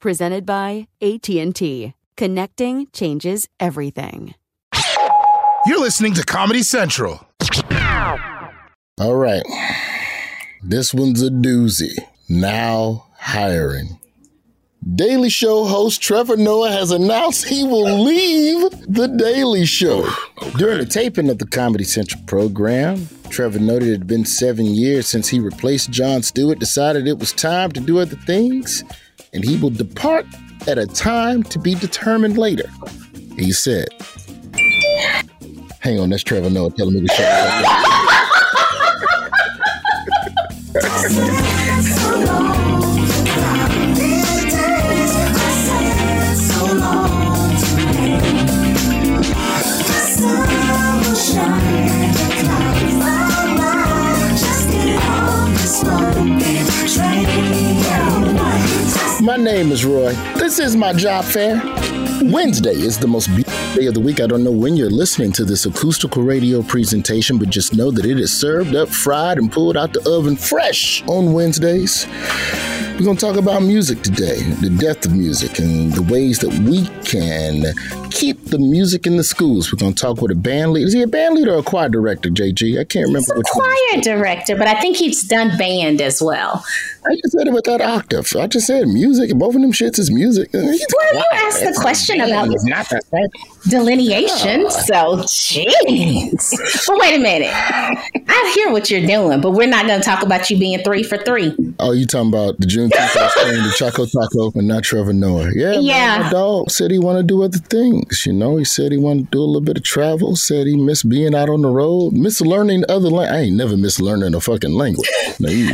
Presented by AT&T. Connecting changes everything. You're listening to Comedy Central. All right. This one's a doozy. Now hiring. Daily Show host Trevor Noah has announced he will leave The Daily Show. Okay. During the taping of the Comedy Central program, Trevor noted it had been 7 years since he replaced Jon Stewart, decided it was time to do other things, and he will depart at a time to be determined later. He said, hang on, that's Trevor Noah telling me to shut up. My name is Roy. This is my job fair. Wednesday is the most beautiful day of the week. I don't know when you're listening to this acoustical radio presentation, but just know that it is served up, fried, and pulled out the oven fresh on Wednesdays. We're going to talk about music today, the death of music, and the ways that we can keep the music in the schools. We're going to talk with a band leader. Is he a band leader or a choir director, JG? I can't remember which one. He's a choir director, but I think he's done band as well. I just said it with that octave. I just said music, and both of them shits is music. Well, you asked the question about delineation, so jeez. But wait a minute. I hear what you're doing, but we're not going to talk about you being 3 for 3. Oh, you talking about the Juneteenth thing, the Choco Taco, and not Trevor Noah. Yeah. Man, my dog said he wanted to do other things, you know. He said he wanted to do a little bit of travel, said he missed being out on the road, missed learning other language. I ain't never missed learning a fucking language. No, you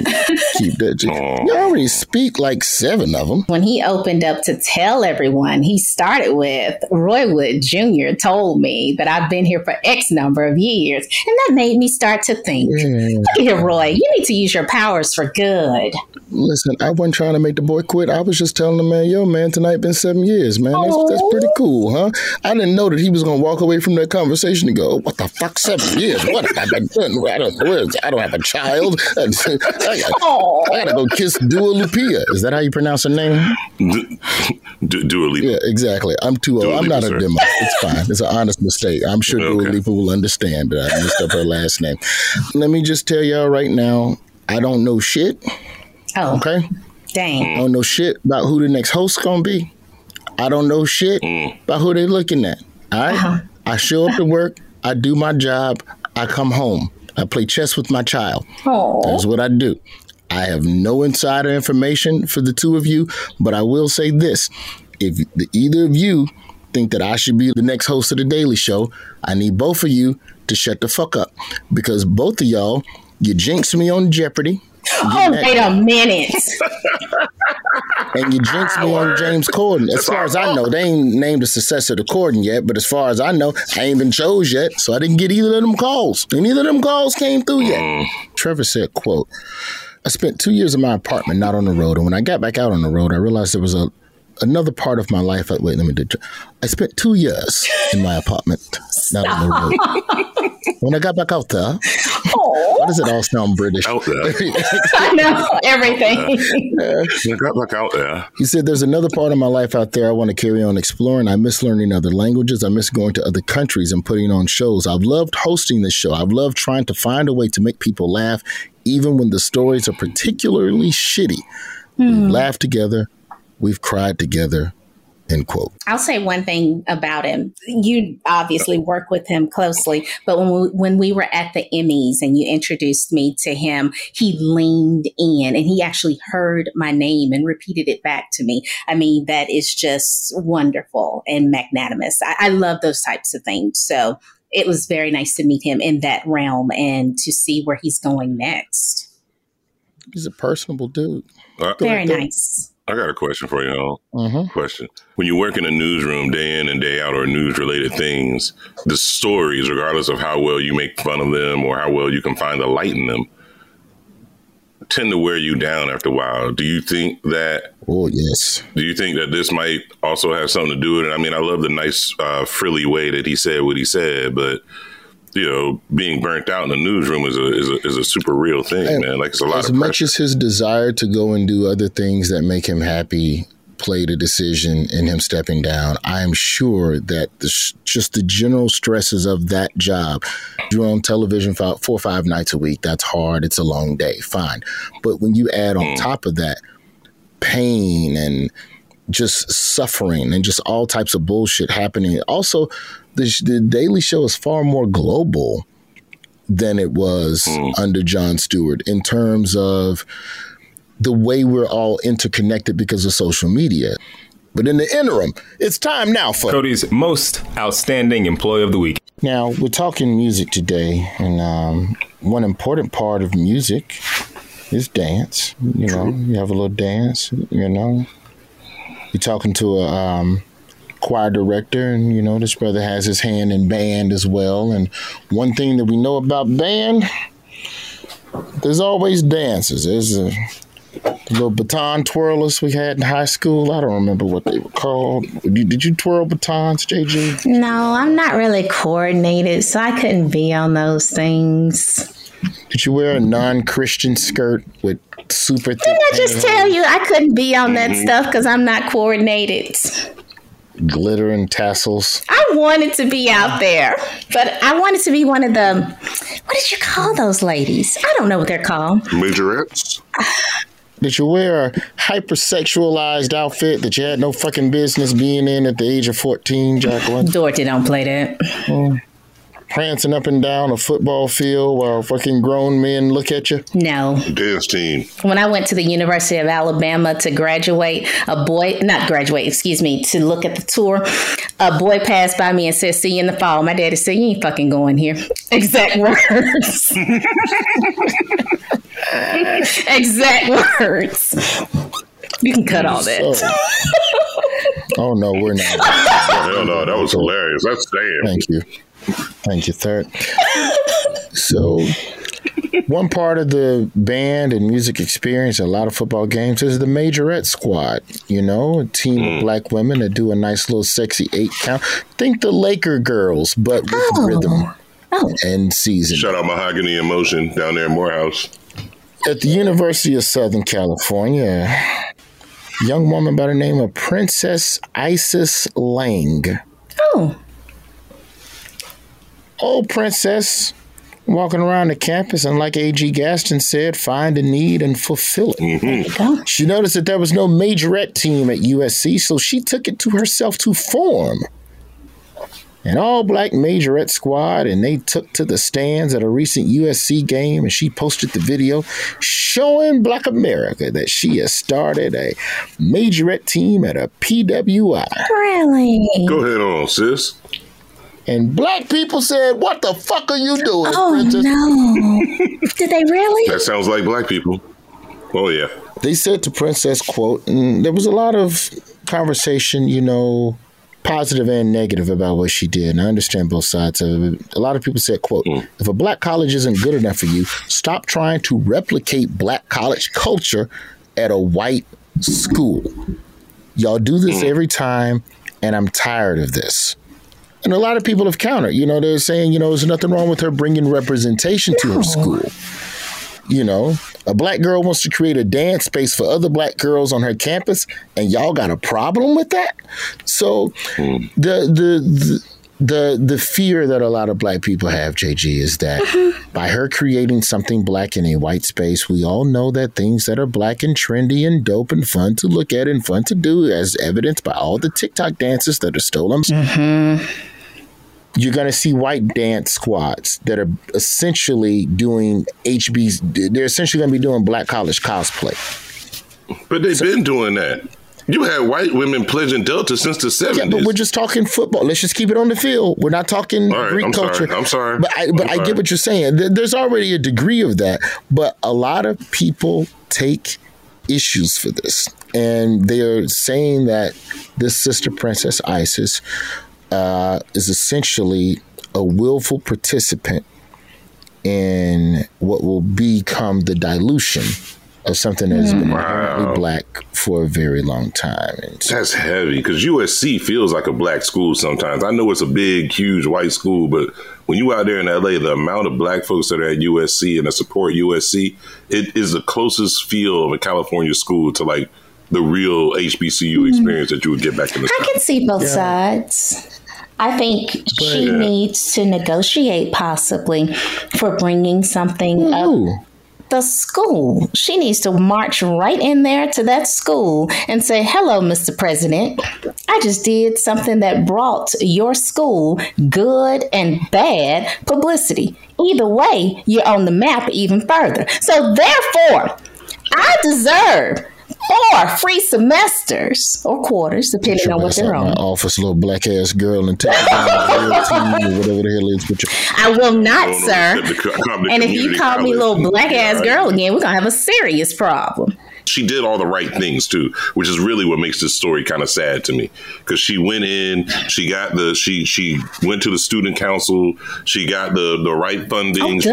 keep that. You already speak like 7 of them. When he opened up to tell everyone, he started with, Roy Wood Jr. told me that I've been here for X number of years. And that made me start to think, Look at here, Roy, you need to use your powers for good. Listen, I wasn't trying to make the boy quit. I was just telling the man, yo, man, tonight been 7 years, man. That's pretty cool, huh? I didn't know that he was going to walk away from that conversation and go, what the fuck, 7 years? What have I been doing? I don't have a child. I got to go kiss Dua Lipa. Is that how you pronounce her name? Dua Lipa. Yeah, exactly. I'm too old. I'm not a demo. It's fine. It's an honest mistake. I'm sure Dua Lipa will understand that I messed up her last name. Let me just tell y'all right now, I don't know shit. Oh, okay. Dang. I don't know shit about who the next host's going to be. I don't know shit about who they looking at. All right? Uh-huh. I show up to work. I do my job. I come home. I play chess with my child. Oh. That's what I do. I have no insider information for the two of you, but I will say this. If either of you think that I should be the next host of The Daily Show, I need both of you to shut the fuck up, because both of y'all, you jinxed me on Jeopardy. Oh, wait a minute. And you jinxed me on James Corden. As far as I know, they ain't named the successor to Corden yet, but as far as I know, I ain't been chose yet, so I didn't get either of them calls. And neither of them calls came through yet. Trevor said, quote, I spent 2 years in my apartment, not on the road, and when I got back out on the road, I realized there was another part of my life. I spent 2 years in my apartment, not on the road. When I got back out there, why does it all sound British? Out there. I know, everything. When I got back out there. He said, there's another part of my life out there I want to carry on exploring. I miss learning other languages. I miss going to other countries and putting on shows. I've loved hosting this show. I've loved trying to find a way to make people laugh, even when the stories are particularly shitty. We laugh together. We've cried together, end quote. I'll say one thing about him. You obviously work with him closely, but when we were at the Emmys and you introduced me to him, he leaned in and he actually heard my name and repeated it back to me. I mean, that is just wonderful and magnanimous. I love those types of things. So it was very nice to meet him in that realm and to see where he's going next. He's a personable dude. Very nice. I got a question for y'all. Mm-hmm. Question. When you work in a newsroom day in and day out or news-related things, the stories, regardless of how well you make fun of them or how well you can find the light in them, tend to wear you down after a while. Do you think that... Oh, yes. Do you think that this might also have something to do with it? I mean, I love the nice, frilly way that he said what he said, but... You know, being burnt out in the newsroom is a super real thing, and man. Like, it's a lot of pressure. As much as his desire to go and do other things that make him happy played a decision in him stepping down, I'm sure that just the general stresses of that job. You're on television 4 or 5 nights a week. That's hard. It's a long day. Fine. But when you add on top of that pain and just suffering and just all types of bullshit happening. Also, the Daily Show is far more global than it was under Jon Stewart in terms of the way we're all interconnected because of social media. But in the interim, it's time now for Cody's most outstanding employee of the week. Now, we're talking music today, and one important part of music is dance. You know, you have a little dance, you know. You're talking to a choir director, and, you know, this brother has his hand in band as well. And one thing that we know about band, there's always dances. There's the little baton twirlers we had in high school. I don't remember what they were called. Did you twirl batons, JG? No, I'm not really coordinated, so I couldn't be on those things. Did you wear a non-Christian skirt with super thick? Didn't I just tell you I couldn't be on that stuff because I'm not coordinated? Glitter and tassels. I wanted to be out there, but I wanted to be one of the, what did you call those ladies? I don't know what they're called. Majorettes? Did you wear a hypersexualized outfit that you had no fucking business being in at the age of 14, Jacqueline? Dorothy, don't play that. Prancing up and down a football field while fucking grown men look at you? No. Dance team. When I went to the University of Alabama to graduate, to look at the tour, a boy passed by me and said, "See you in the fall." My daddy said, "You ain't fucking going here." Exact words. Exact words. You can cut all that. So, oh, no, we're not. Hell no, that was hilarious. That's damn. Thank you, Third. So one part of the band and music experience at a lot of football games is the majorette squad. You know, a team of black women that do a nice little sexy 8-count. Think the Laker girls, but with rhythm and season. Shout out Mahogany in Motion down there in Morehouse. At the University of Southern California, a young woman by the name of Princess Isis Lang. Oh, old Princess walking around the campus, and like A.G. Gaston said, find a need and fulfill it. Mm-hmm. She noticed that there was no majorette team at USC, so she took it to herself to form an all-black majorette squad, and they took to the stands at a recent USC game, and she posted the video showing Black America that she has started a majorette team at a PWI. Really? Go ahead on, sis. And black people said, "What the fuck are you doing?" Oh, Princess? No. Did they really? That sounds like black people. Oh, yeah. They said to Princess, quote, and there was a lot of conversation, you know, positive and negative about what she did. And I understand both sides of it. A lot of people said, quote, if a black college isn't good enough for you, stop trying to replicate black college culture at a white school. Y'all do this every time, and I'm tired of this. And a lot of people have countered, you know, they're saying, you know, there's nothing wrong with her bringing representation to her school. You know, a black girl wants to create a dance space for other black girls on her campus, and y'all got a problem with that? So the fear that a lot of black people have, JG, is that By her creating something black in a white space, we all know that things that are black and trendy and dope and fun to look at and fun to do, as evidenced by all the TikTok dances that are stolen. Mm-hmm. You're going to see white dance squads that are essentially doing they're essentially going to be doing black college cosplay. But they've been doing that. You had white women pledging Delta since the 70s. Yeah, but we're just talking football. Let's just keep it on the field. We're not talking Greek culture. I'm sorry. But I get what you're saying. There's already a degree of that. But a lot of people take issues for this. And they're saying that this sister princess Isis is essentially a willful participant in what will become the dilution of something that has been black for a very long time. And so, that's heavy, because USC feels like a black school sometimes. I know it's a big, huge white school, but when you out there in LA, the amount of black folks that are at USC and that support USC, it is the closest feel of a California school to like the real HBCU experience that you would get back in the time. I can see both sides. I think she needs to negotiate possibly for bringing something up. The school. She needs to march right in there to that school and say, hello, Mr. President. I just did something that brought your school good and bad publicity. Either way, you're on the map even further. So therefore, I deserve 4 free semesters or quarters, depending on what they're on. Office, little black ass girl, and tell them whatever the hell is with you. I will not, sir. And if you call me little black ass girl again, we're gonna have a serious problem. She did all the right things too, which is really what makes this story kind of sad to me. Because she went in, she went to the student council, she got the right funding, she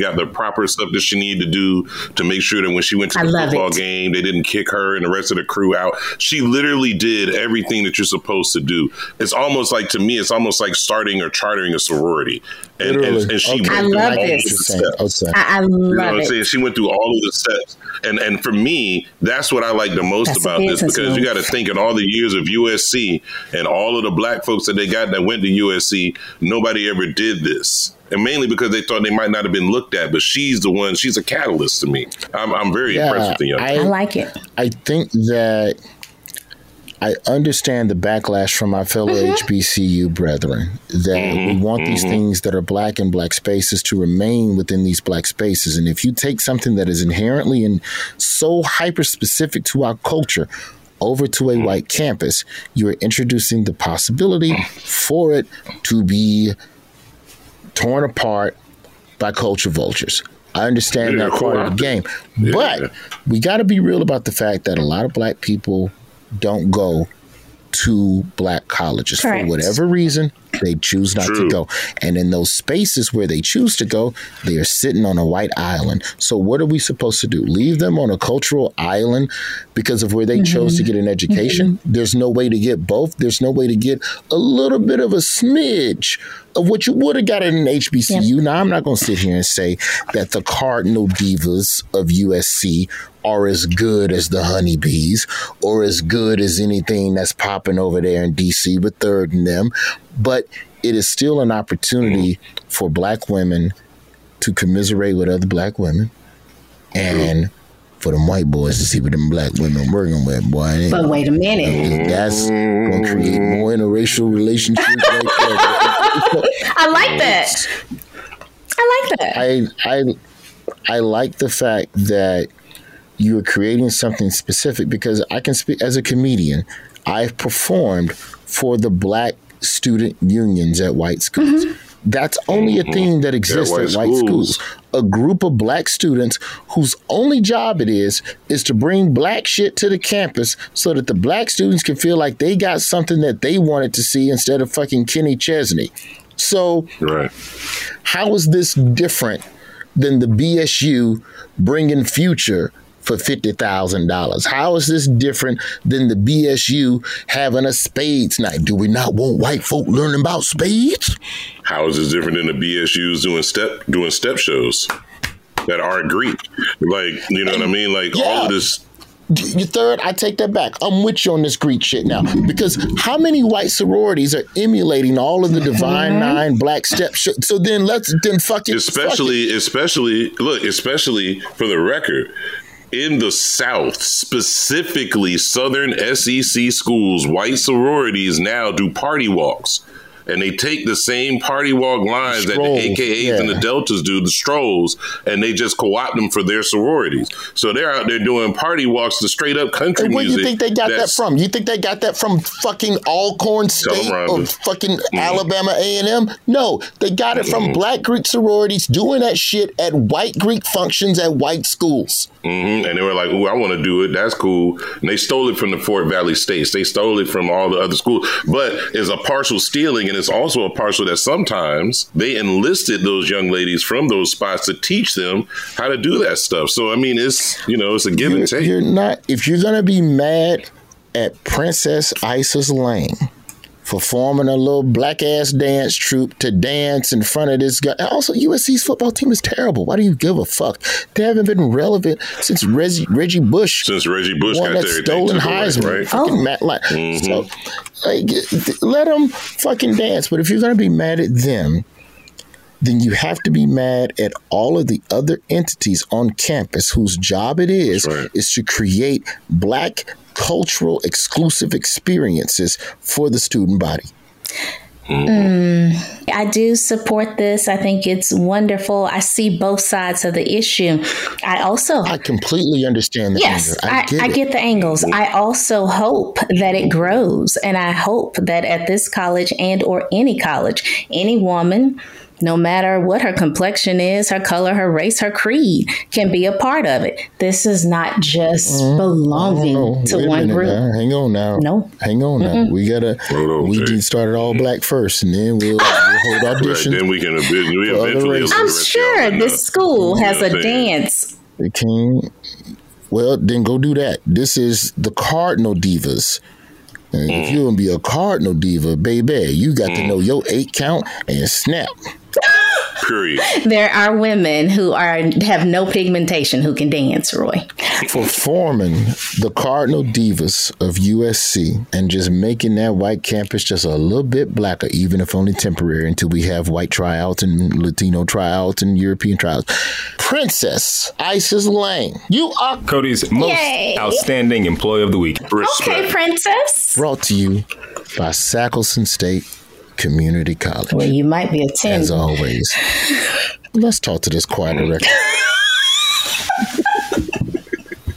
got the proper stuff that she needed to do to make sure that when she went to the football game, they didn't kick her and the rest of the crew out. She literally did everything that you're supposed to do. It's almost like, to me, it's almost like starting or chartering a sorority. And she went through all of the steps. I love it. She went through all of the steps. And for me, that's what I like the most about this, because you got to think, in all the years of USC and all of the black folks that they got that went to USC, nobody ever did this. And mainly because they thought they might not have been looked at. But she's the one. She's a catalyst to me. I'm very impressed with the young people. I like it. I think that I understand the backlash from my fellow HBCU brethren that we want these things that are black and black spaces to remain within these black spaces. And if you take something that is inherently and so hyper specific to our culture over to a white campus, you are introducing the possibility for it to be torn apart by culture vultures. I understand that part of the game, but we got to be real about the fact that a lot of black people don't go to black colleges. Correct. For whatever reason, they choose not to go. And in those spaces where they choose to go, they are sitting on a white island. So what are we supposed to do? Leave them on a cultural island because of where they chose to get an education? There's no way to get both. There's no way to get a little bit of a smidge of what you would have got at an HBCU. Yep. Now, I'm not going to sit here and say that the Cardinal Divas of USC are as good as the Honeybees or as good as anything that's popping over there in DC with Third and them. But it is still an opportunity for black women to commiserate with other black women and for them white boys to see what them black women working with, boy. But wait a minute. That's going to create more interracial relationships. I like that. I like that. I like the fact that you are creating something specific, because I can speak as a comedian. I've performed for the black student unions at white schools. That's only a thing that exists at white schools. A group of black students whose only job it is to bring black shit to the campus so that the black students can feel like they got something that they wanted to see instead of fucking Kenny Chesney. So how is this different than the BSU bringing Future for $50,000. How is this different than the BSU having a spades night? Do we not want white folk learning about spades? How is this different than the BSUs doing step shows that aren't Greek? Like, you know what I mean? Like all of this Third, I take that back. I'm with you on this Greek shit now. Because how many white sororities are emulating all of the Divine Nine Black Step shit? So then let's fuck it. Especially for the record, in the South, specifically Southern SEC schools, white sororities now do party walks. And they take the same party walk lines that the AKAs and the Deltas do, the strolls, and they just co-opt them for their sororities. So they're out there doing party walks to straight up country music. Where do you think they got that from? You think they got that from fucking Alcorn State or fucking Alabama A&M? No, they got it from black Greek sororities doing that shit at white Greek functions at white schools. Mm-hmm. And they were like, ooh, I want to do it. That's cool. And they stole it from the Fort Valley States. They stole it from all the other schools. But it's a partial stealing, and it's also a partial that sometimes they enlisted those young ladies from those spots to teach them how to do that stuff. So, I mean, it's a give and take. If you're going to be mad at Princess Isis Lane for forming a little black ass dance troupe to dance in front of this guy. And also, USC's football team is terrible. Why do you give a fuck? They haven't been relevant since Reggie Bush. Since Reggie Bush got that stolen Heisman, right? So, let them fucking dance. But if you're gonna be mad at them, then you have to be mad at all of the other entities on campus whose job it is to create black cultural exclusive experiences for the student body. I do support this. I think it's wonderful. I see both sides of the issue. I completely understand the anger. I get the angles. I also hope that it grows. And I hope that at this college and or any college, any woman, no matter what her complexion is, her color, her race, her creed, can be a part of it. This is not just belonging to one group. Hang on now. We need to start it all black first, and then we'll hold auditions. Right, then we can eventually. I'm sure this school has a dance. Well, then go do that. This is the Cardinal Divas. And if you're going to be a Cardinal Diva, baby, you got to know your 8 count and snap. Period. There are women who have no pigmentation who can dance, Roy. For forming the Cardinal Divas of USC and just making that white campus just a little bit blacker, even if only temporary, until we have white tryouts and Latino tryouts and European tryouts. Princess Isis Lane, you are Cody's most outstanding employee of the week. Respect. Okay, Princess. Brought to you by Sackleson State Community College. Well, you might be a 10. As always. Let's talk to this choir director.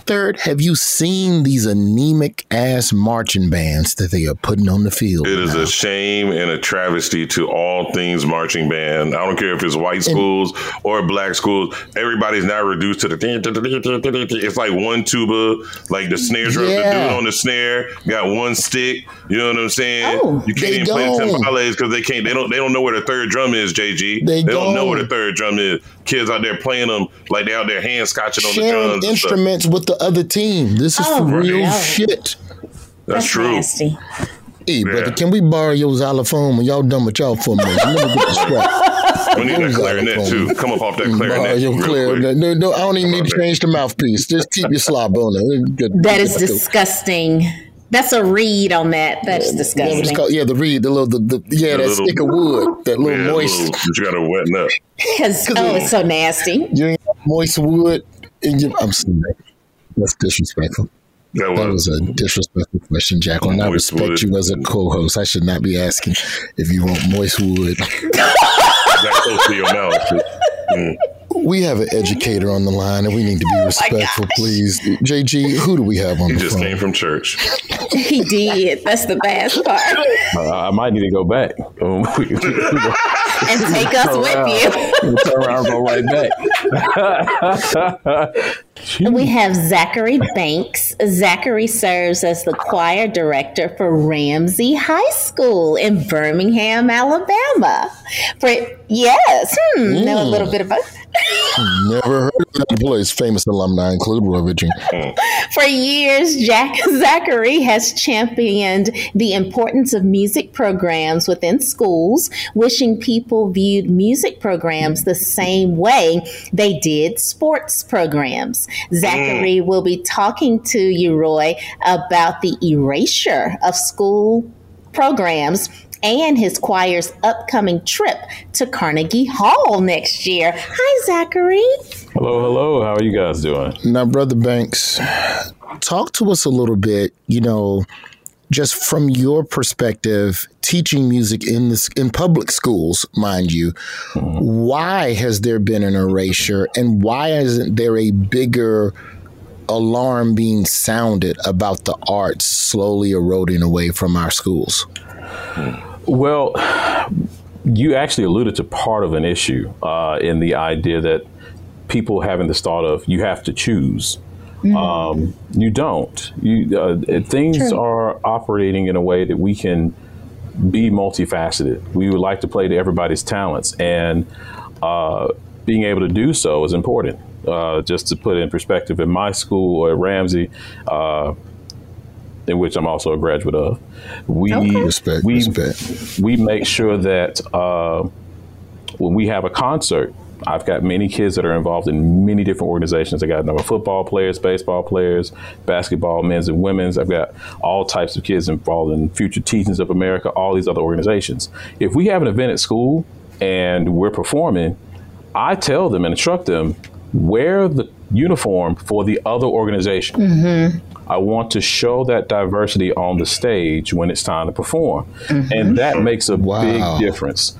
Third, have you seen these anemic ass marching bands that they are putting on the field? It is a shame and a travesty to all things marching band. I don't care if it's white schools or black schools. Everybody's now reduced to the. It's like one tuba, like the snare drum, the dude on the snare got one stick. You know what I'm saying? Oh, you can't even play timbales because they can't. They don't know where the third drum is. JG. They don't know where the third drum is. Kids out there playing them like they out there hand scotching on the drums. Instruments with the other team. This is for real shit. That's true. Nasty. Hey, brother, can we borrow your xylophone when y'all done with y'all for a minute? Let me get the strap. We need that clarinet too. Come up off that clarinet. Your clarinet. No, I don't even need to change the mouthpiece. Just keep your slob on it. That is disgusting. That's a reed on that. That's disgusting. The reed, the little stick of wood, that little moist. You gotta wetten up. It's so nasty. You ain't moist wood. I'm sorry. That's disrespectful. That was a disrespectful question, Jacqueline. I respect you as a co-host. I should not be asking if you want moist wood. That close to your mouth. We have an educator on the line, and we need to be respectful, please. JG, who do we have on the phone? He just came from church. He did. That's the best part. I might need to go back. And take us with you. Turn around and go right back. We have Zachary Banks. Zachary serves as the choir director for Ramsey High School in Birmingham, Alabama. Know a little bit about. Never heard of that place. Famous alumni include Roy Wood Jr. For years, Zachary has championed the importance of music programs within schools, wishing people viewed music programs the same way they did sports programs. Zachary will be talking to you, Roy, about the erasure of school programs and his choir's upcoming trip to Carnegie Hall next year. Hi, Zachary. Hello, hello. How are you guys doing? Now, Brother Banks, talk to us a little bit, you know, just from your perspective, teaching music in public schools, mind you, why has there been an erasure, and why isn't there a bigger alarm being sounded about the arts slowly eroding away from our schools? Well, you actually alluded to part of an issue in the idea that people having this thought of you have to choose. You don't. Things are operating in a way that we can be multifaceted. We would like to play to everybody's talents, and being able to do so is important. Just to put it in perspective, in my school or at Ramsey, in which I'm also a graduate of, we make sure that when we have a concert, I've got many kids that are involved in many different organizations. I got a number of football players, baseball players, basketball, men's and women's. I've got all types of kids involved in Future Teachings of America, all these other organizations. If we have an event at school and we're performing, I tell them and instruct them, wear the uniform for the other organization. I want to show that diversity on the stage when it's time to perform. And that makes a big difference.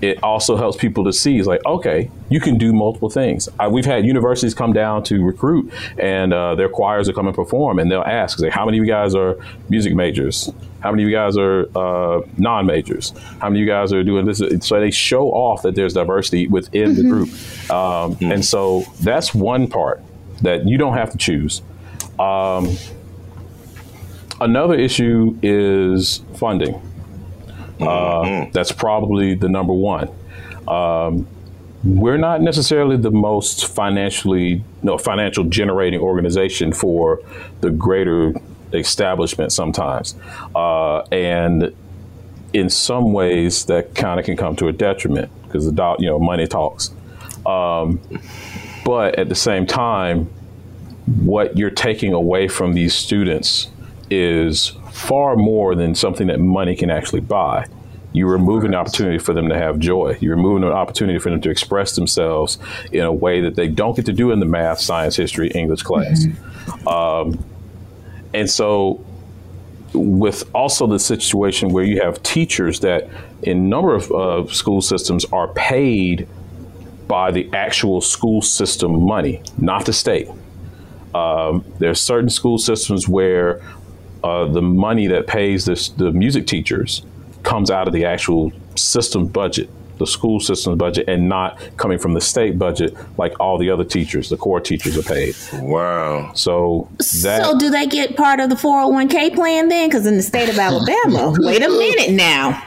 It also helps people to see, it's like, okay, you can do multiple things. We've had universities come down to recruit, and their choirs will come and perform, and they'll ask, like, how many of you guys are music majors? How many of you guys are non-majors? How many of you guys are doing this? So they show off that there's diversity within the group. And so that's one part that you don't have to choose. Another issue is funding. That's probably the number one. We're not necessarily the most financial generating organization for the greater establishment sometimes. And in some ways that kind of can come to a detriment because money talks. But at the same time, what you're taking away from these students is far more than something that money can actually buy. You're removing an opportunity for them to have joy. You're removing an opportunity for them to express themselves in a way that they don't get to do in the math, science, history, English class. And so with also the situation where you have teachers that in a number of school systems are paid by the actual school system money, not the state. There are certain school systems where the money that pays the music teachers comes out of the actual system budget, the school system budget, and not coming from the state budget like all the other teachers, the core teachers are paid. Wow. So do they get part of the 401k plan then? Because in the state of Alabama, wait a minute now.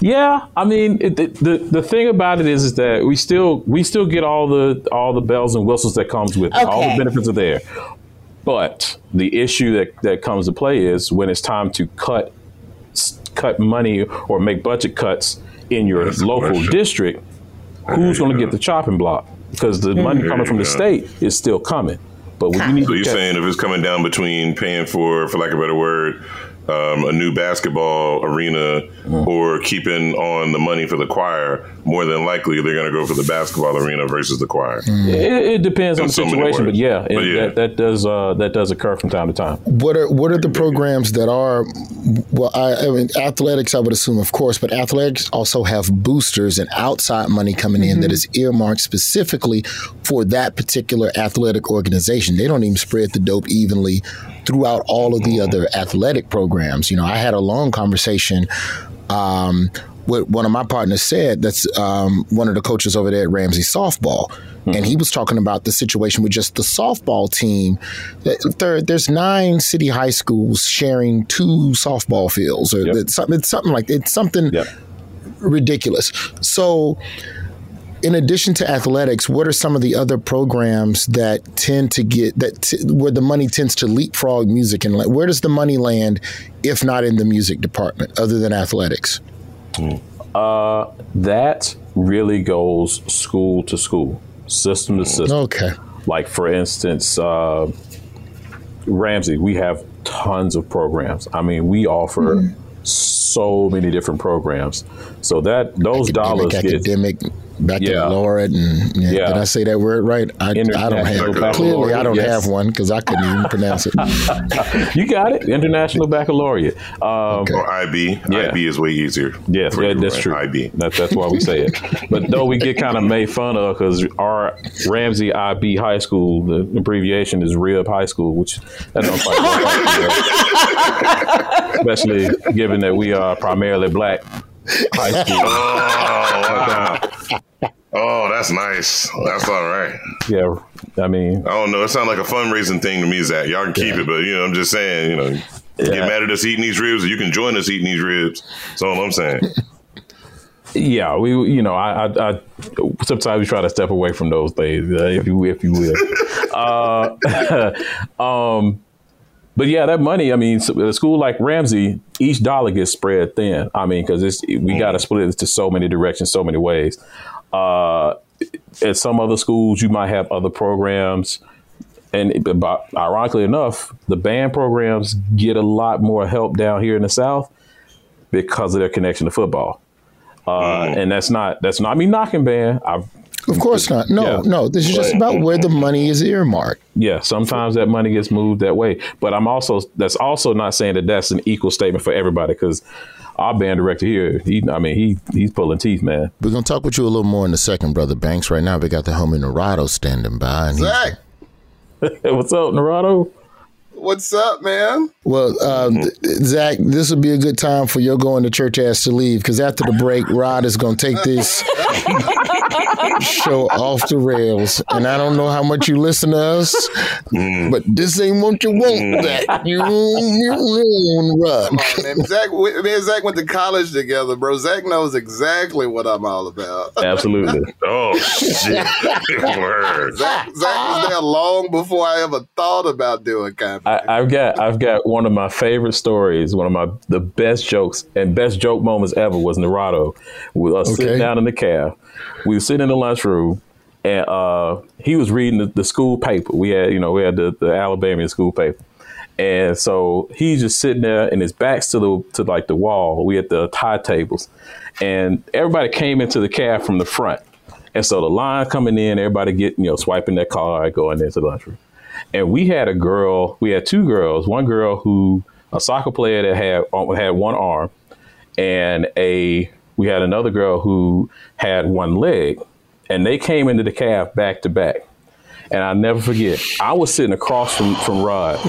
Yeah, I mean, the thing about it is that we still get all the bells and whistles that comes with it. All the benefits are there. But the issue that comes to play is when it's time to cut money or make budget cuts in your local district, who's going to get the chopping block? Because the money coming from the state is still coming. But when you need you're saying if it's coming down between paying for lack of a better word, a new basketball arena or keeping on the money for the choir, more than likely they're going to go for the basketball arena versus the choir. It depends on the situation, but yeah. That does occur from time to time. What are the programs that are, well, I mean, athletics, I would assume, of course, but athletics also have boosters and outside money coming in that is earmarked specifically for that particular athletic organization. They don't even spread the dope evenly throughout all of the other athletic programs. You know, I had a long conversation with one of my partners said that's one of the coaches over there at Ramsey softball. And he was talking about the situation with just the softball team. There's 9 city high schools sharing 2 softball fields or it's something ridiculous. So in addition to athletics, what are some of the other programs that tend to get where the money tends to leapfrog music, and where does the money land if not in the music department other than athletics? That really goes school to school. system to system. Okay. Like, for instance, Ramsey, we have tons of programs. I mean, we offer so many different programs. So that those dollars get academic, baccalaureate, and did I say that word right? I don't have clearly. I don't have one because I couldn't even pronounce it. You got it, international baccalaureate. Or IB. Yeah. IB is way easier. Yes, that's true. IB. That's why we say it. But though we get kind of made fun of because our Ramsey IB High School, the abbreviation is RIB High School, which that don't quite work out there. Especially given that we are primarily black high school. Oh, that's nice. That's all right. Yeah, I mean, I don't know. It sounds like a fundraising thing to me, Zach. Y'all can keep it, but you know, I'm just saying, you know, get mad at us eating these ribs, or you can join us eating these ribs. That's all I'm saying. Yeah, we, you know, I sometimes we try to step away from those things, if you will. But yeah, that money, I mean, a school like Ramsey, each dollar gets spread thin. I mean, because we got to split it to so many directions, so many ways. At some other schools, you might have other programs. And ironically enough, the band programs get a lot more help down here in the South because of their connection to football. And that's not me knocking band. Of course not. No. This is just about where the money is earmarked. Yeah. Sometimes that money gets moved that way. But that's also not saying that that's an equal statement for everybody, because our band director here, he's pulling teeth, man. We're going to talk with you a little more in a second, Brother Banks. Right now, we got the homie Nerado standing by. Zach! What's up, Nerado? What's up, man? Well, Zach, this would be a good time for your going to church ass to leave, because after the break, Rod is going to take this show off the rails. And I don't know how much you listen to us, but this ain't what you want, Zach. You ruin Rod. Come on, man. Zach, me and Zach went to college together, bro. Zach knows exactly what I'm all about. Absolutely. Oh, shit. Word. Zach was there long before I ever thought about doing comedy. I've got one of my favorite stories, the best jokes and best joke moments ever was Nerado. We were sitting down in the cab. We were sitting in the lunchroom, and he was reading the school paper. We had the Alabama school paper, and so he's just sitting there, and his back's to the wall. We had the high tables, and everybody came into the cab from the front, and so the line coming in, everybody swiping their card, going into the lunchroom. And we had two girls, one girl who, a soccer player that had one arm, and we had another girl who had one leg, and they came into the cab back to back. And I'll never forget, I was sitting across from Rod.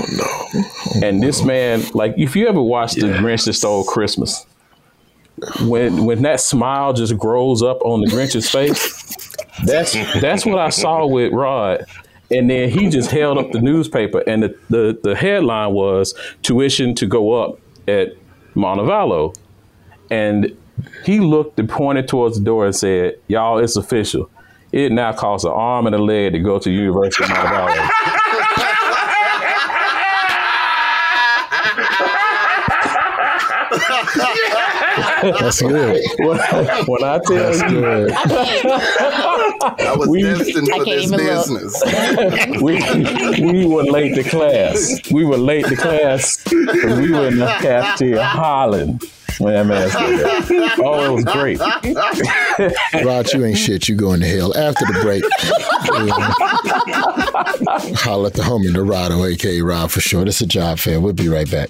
And this man, like, if you ever watched The Grinch That Stole Christmas, when that smile just grows up on the Grinch's face, that's what I saw with Rod. And then he just held up the newspaper, and the headline was tuition to go up at Montevallo. And he looked and pointed towards the door and said, "Y'all, it's official. It now costs an arm and a leg to go to the University of Montevallo." That's good. When I tell that's you, good. I was destined for this business. we were late to class. We were in the cafeteria hollering. Man, oh, it was great. Rod, you ain't shit. You going to hell. After the break, holler at the homie Nerado, a.k.a. Rod, for sure. That's a job fair. We'll be right back.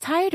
Tired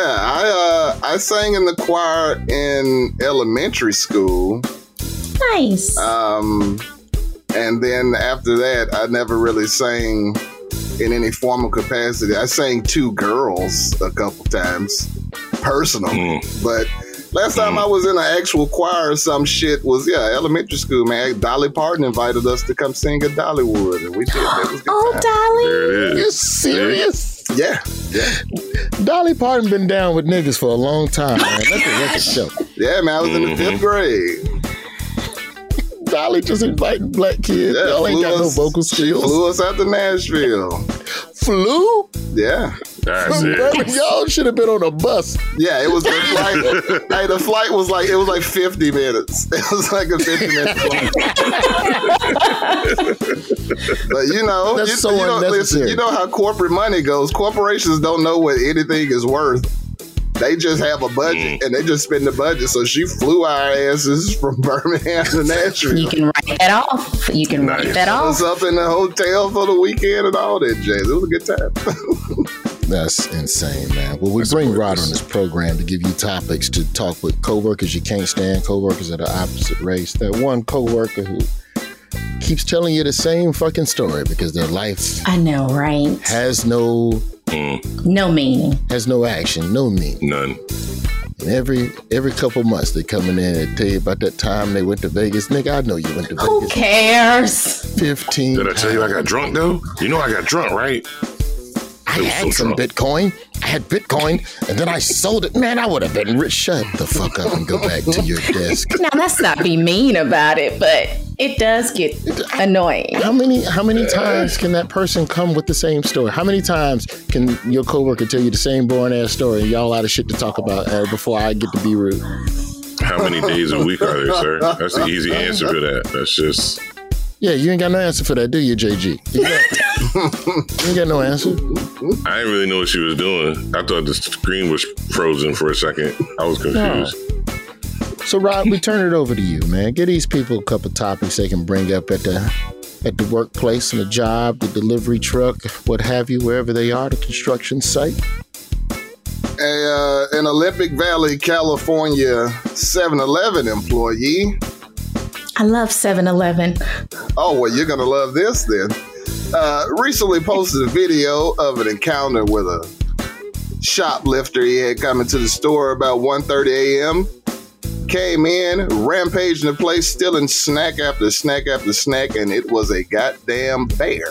I sang in the choir in elementary school. Nice. And then after that, I never really sang in any formal capacity. I sang to girls a couple times personally, but last time I was in an actual choir or some shit was elementary school, man. Dolly Parton invited us to come sing at Dollywood, and we did. That was good. Dolly, you serious? Yeah. Dolly Parton been down with niggas for a long time, man. That's a record show. Yeah, man, I was in the 5th grade. Dolly just inviting black kids. Yeah, y'all ain't got no vocal skills. Flew us out to Nashville. Flew? Yeah. That's it. Y'all should have been on a bus. Yeah, it was the flight. Hey, the flight was like, 50 minutes. It was like a 50-minute flight. But that's unnecessary. You know how corporate money goes. Corporations don't know what anything is worth. They just have a budget, and they just spend the budget. So she flew our asses from Birmingham to Nashville. You can write that off. I was up in the hotel for the weekend and all that jazz. It was a good time. That's insane, man. Well, we bring Rod on this program to give you topics to talk with coworkers. You can't stand coworkers that are opposite race. That one coworker who keeps telling you the same fucking story because their life, I know, right, has no... no meaning. Has no action, no meaning. None. And every couple months they coming in and tell you about that time they went to Vegas. Nigga, I know you went to Vegas. Who cares? 15 Did I tell you I got drunk, though? You know I got drunk, right? I had some Bitcoin. I had Bitcoin, and then I sold it. Man, I would have been rich. Shut the fuck up and go back to your desk. Now, let's not be mean about it, but it does get annoying. How many times can that person come with the same story? How many times can your coworker tell you the same boring-ass story and y'all out of shit to talk about before I get to be rude? How many days a week are there, sir? That's the easy answer to that. That's just... Yeah, you ain't got no answer for that, do you, JG? You ain't got no answer. I didn't really know what she was doing. I thought the screen was frozen for a second. I was confused. No. So, Rob, we turn it over to you, man. Get these people a couple topics they can bring up at the workplace, and the job, the delivery truck, what have you, wherever they are, the construction site. An Olympic Valley, California 7-Eleven employee. I love 7-Eleven. Oh, well, you're going to love this then. Recently posted a video of an encounter with a shoplifter he had come into the store about 1:30 a.m. Came in, rampaged the place, stealing snack after snack after snack, and it was a goddamn bear.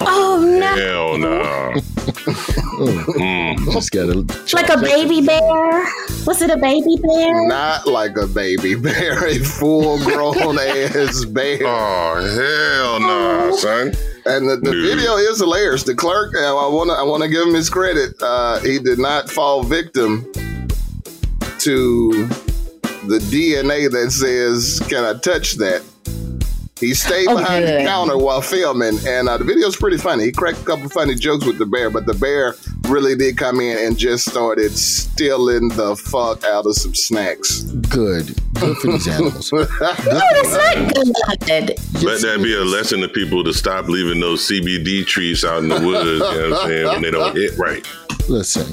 Oh, no. Hell no. Like a baby bear? Was it a baby bear? Not like a baby bear. A full-grown ass bear. Oh, hell no, son. And the video is hilarious. The clerk, I want to give him his credit. He did not fall victim to the DNA that says, can I touch that? He stayed behind the counter while filming, and the video's pretty funny. He cracked a couple funny jokes with the bear, but the bear really did come in and just started stealing the fuck out of some snacks. Good. Good for these animals. No, that's not good. Let that be a lesson to people to stop leaving those CBD trees out in the woods, you know what I'm saying, when they don't hit right. Listen,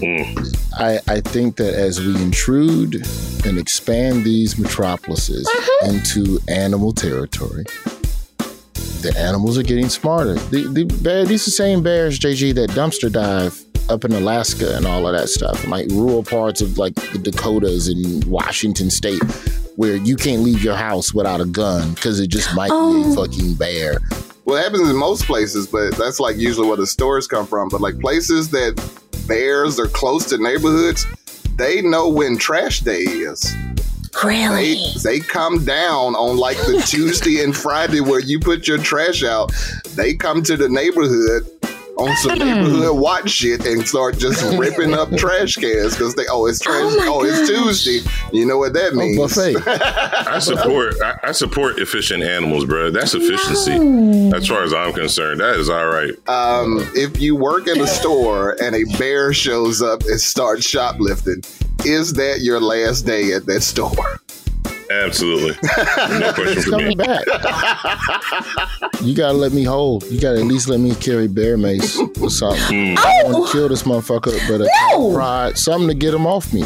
I think that as we intrude and expand these metropolises into animal territory, the animals are getting smarter. These are the same bears, JG, that dumpster dive up in Alaska and all of that stuff, and like rural parts of like the Dakotas and Washington State, where you can't leave your house without a gun because it just might be a fucking bear. Well, it happens in most places, but that's like usually where the stores come from. But like places that bears are close to neighborhoods, they know when trash day is. Really? They come down on like the Tuesday and Friday where you put your trash out. They come to the neighborhood on some neighborhood watch shit and start just ripping up trash cans because they, it's trash, it's Tuesday. You know what that means? I support efficient animals, bro. That's efficiency. No. As far as I'm concerned, that is all right. If you work at a store and a bear shows up and starts shoplifting, is that your last day at that store? Absolutely. No question for me. Back. You gotta let me hold. You gotta at least let me carry bear mace or something. I want to kill this motherfucker, but I pride something to get him off me.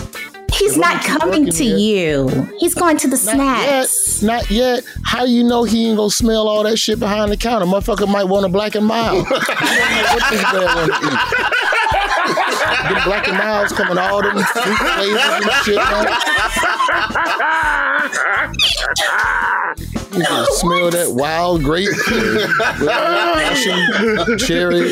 He's not coming to you. He's going to the snacks. Not yet. How you know he ain't gonna smell all that shit behind the counter? Motherfucker might want a Black and Mild. I don't know what this bear wants to eat. The Black and Miles coming all them fruit flavors and shit on. You know, smell that wild grape, cherry.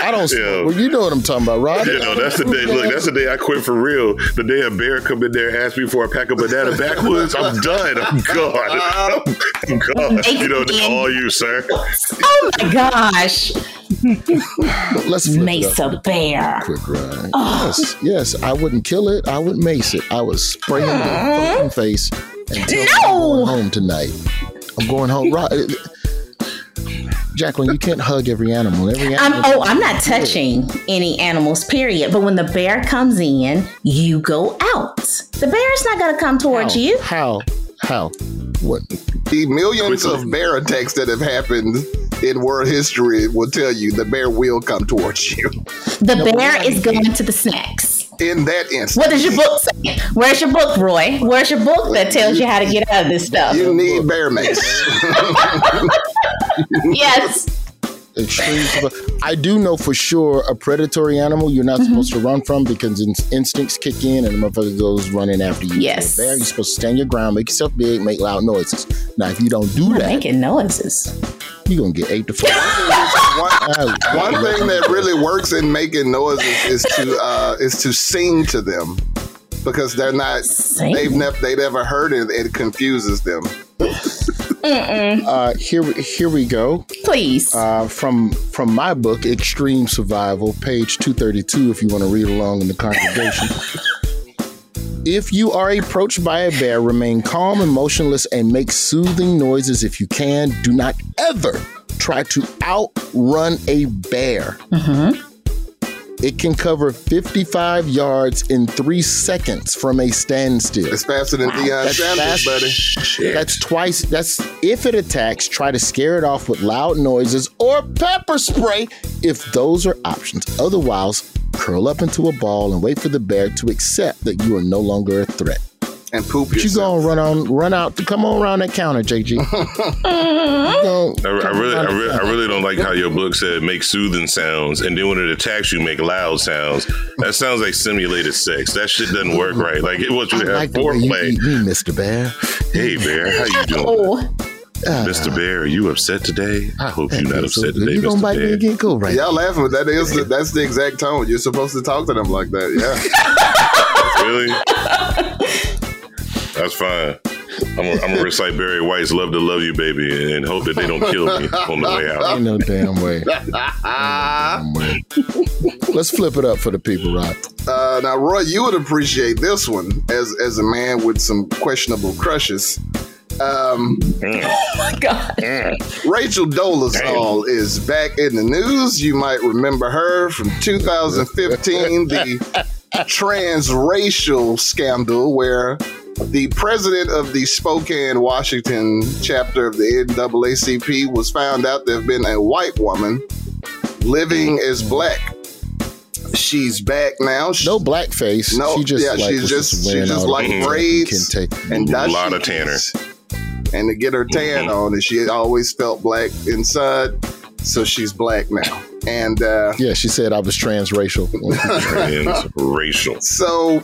I don't smell. Well, you know what I'm talking about, Rob. Yeah, no, that's the day. Look, that's the day I quit for real. The day a bear come in there and ask me for a pack of banana backwoods, I'm done. I'm gone. I'm gone. You know, it's all you, sir. Oh my gosh. Let's mace a bear. Quick ride. Oh. Yes. I wouldn't kill it. I would mace it. I would spray him in the fucking face. And tell him I'm going home tonight. I'm going home. Right. Jacqueline, you can't hug every animal. I'm not touching any animals, period. But when the bear comes in, you go out. The bear's not going to come towards you. How? What? The millions of bear attacks that have happened in world history will tell you the bear will come towards you. The bear is going to the snacks. In that instance. What does your book say? Where's your book, Roy? Where's your book that tells you how to get out of this stuff? You need bear mace. Yes. I do know for sure a predatory animal you're not supposed to run from because instincts kick in and the motherfucker goes running after you. Yes. Bear, you're supposed to stand your ground, make yourself big, make loud noises. Now, if you don't do that, making noises, you're going to get 8 to 4. One thing that really works in making noises is to sing to them because they're not, they've never heard it. It confuses them. Here we go. Please. From my book, Extreme Survival, page 232, if you want to read along in the congregation. If you are approached by a bear, remain calm and motionless and make soothing noises if you can. Do not ever try to outrun a bear. Mm-hmm. It can cover 55 yards in 3 seconds from a standstill. It's faster than Deion Sanders, buddy. Shit. That's twice. That's if it attacks, try to scare it off with loud noises or pepper spray if those are options. Otherwise, curl up into a ball and wait for the bear to accept that you are no longer a threat. And poop yourself. You gonna run out? Come on around that counter, JG. I really don't like how your book said make soothing sounds, and then when it attacks you, make loud sounds. That sounds like simulated sex. That shit doesn't work right. Like it wants you to have foreplay. Mr. Bear. Hey, Bear, how you doing? Mr. Bear, are you upset today? I hope you're not upset today, Mr. Bear. You gonna bite me again? Go right. Y'all laughing, but that's the exact tone. You're supposed to talk to them like that. Yeah. Really. That's fine. I'm gonna recite Barry White's "Love to Love You, Baby" and hope that they don't kill me on the way out. Ain't no damn way. Let's flip it up for the people, Rob. Now, Roy, you would appreciate this one as a man with some questionable crushes. Oh my God! Rachel Dolezal is back in the news. You might remember her from 2015, the transracial scandal where the president of the Spokane, Washington chapter of the NAACP was found out to have been a white woman living as black. She's back now. No blackface. No, she just she's just like braids and a lot of tanner. And to get her tan on, and she always felt black inside, so she's black now. And she said I was transracial. Transracial. So.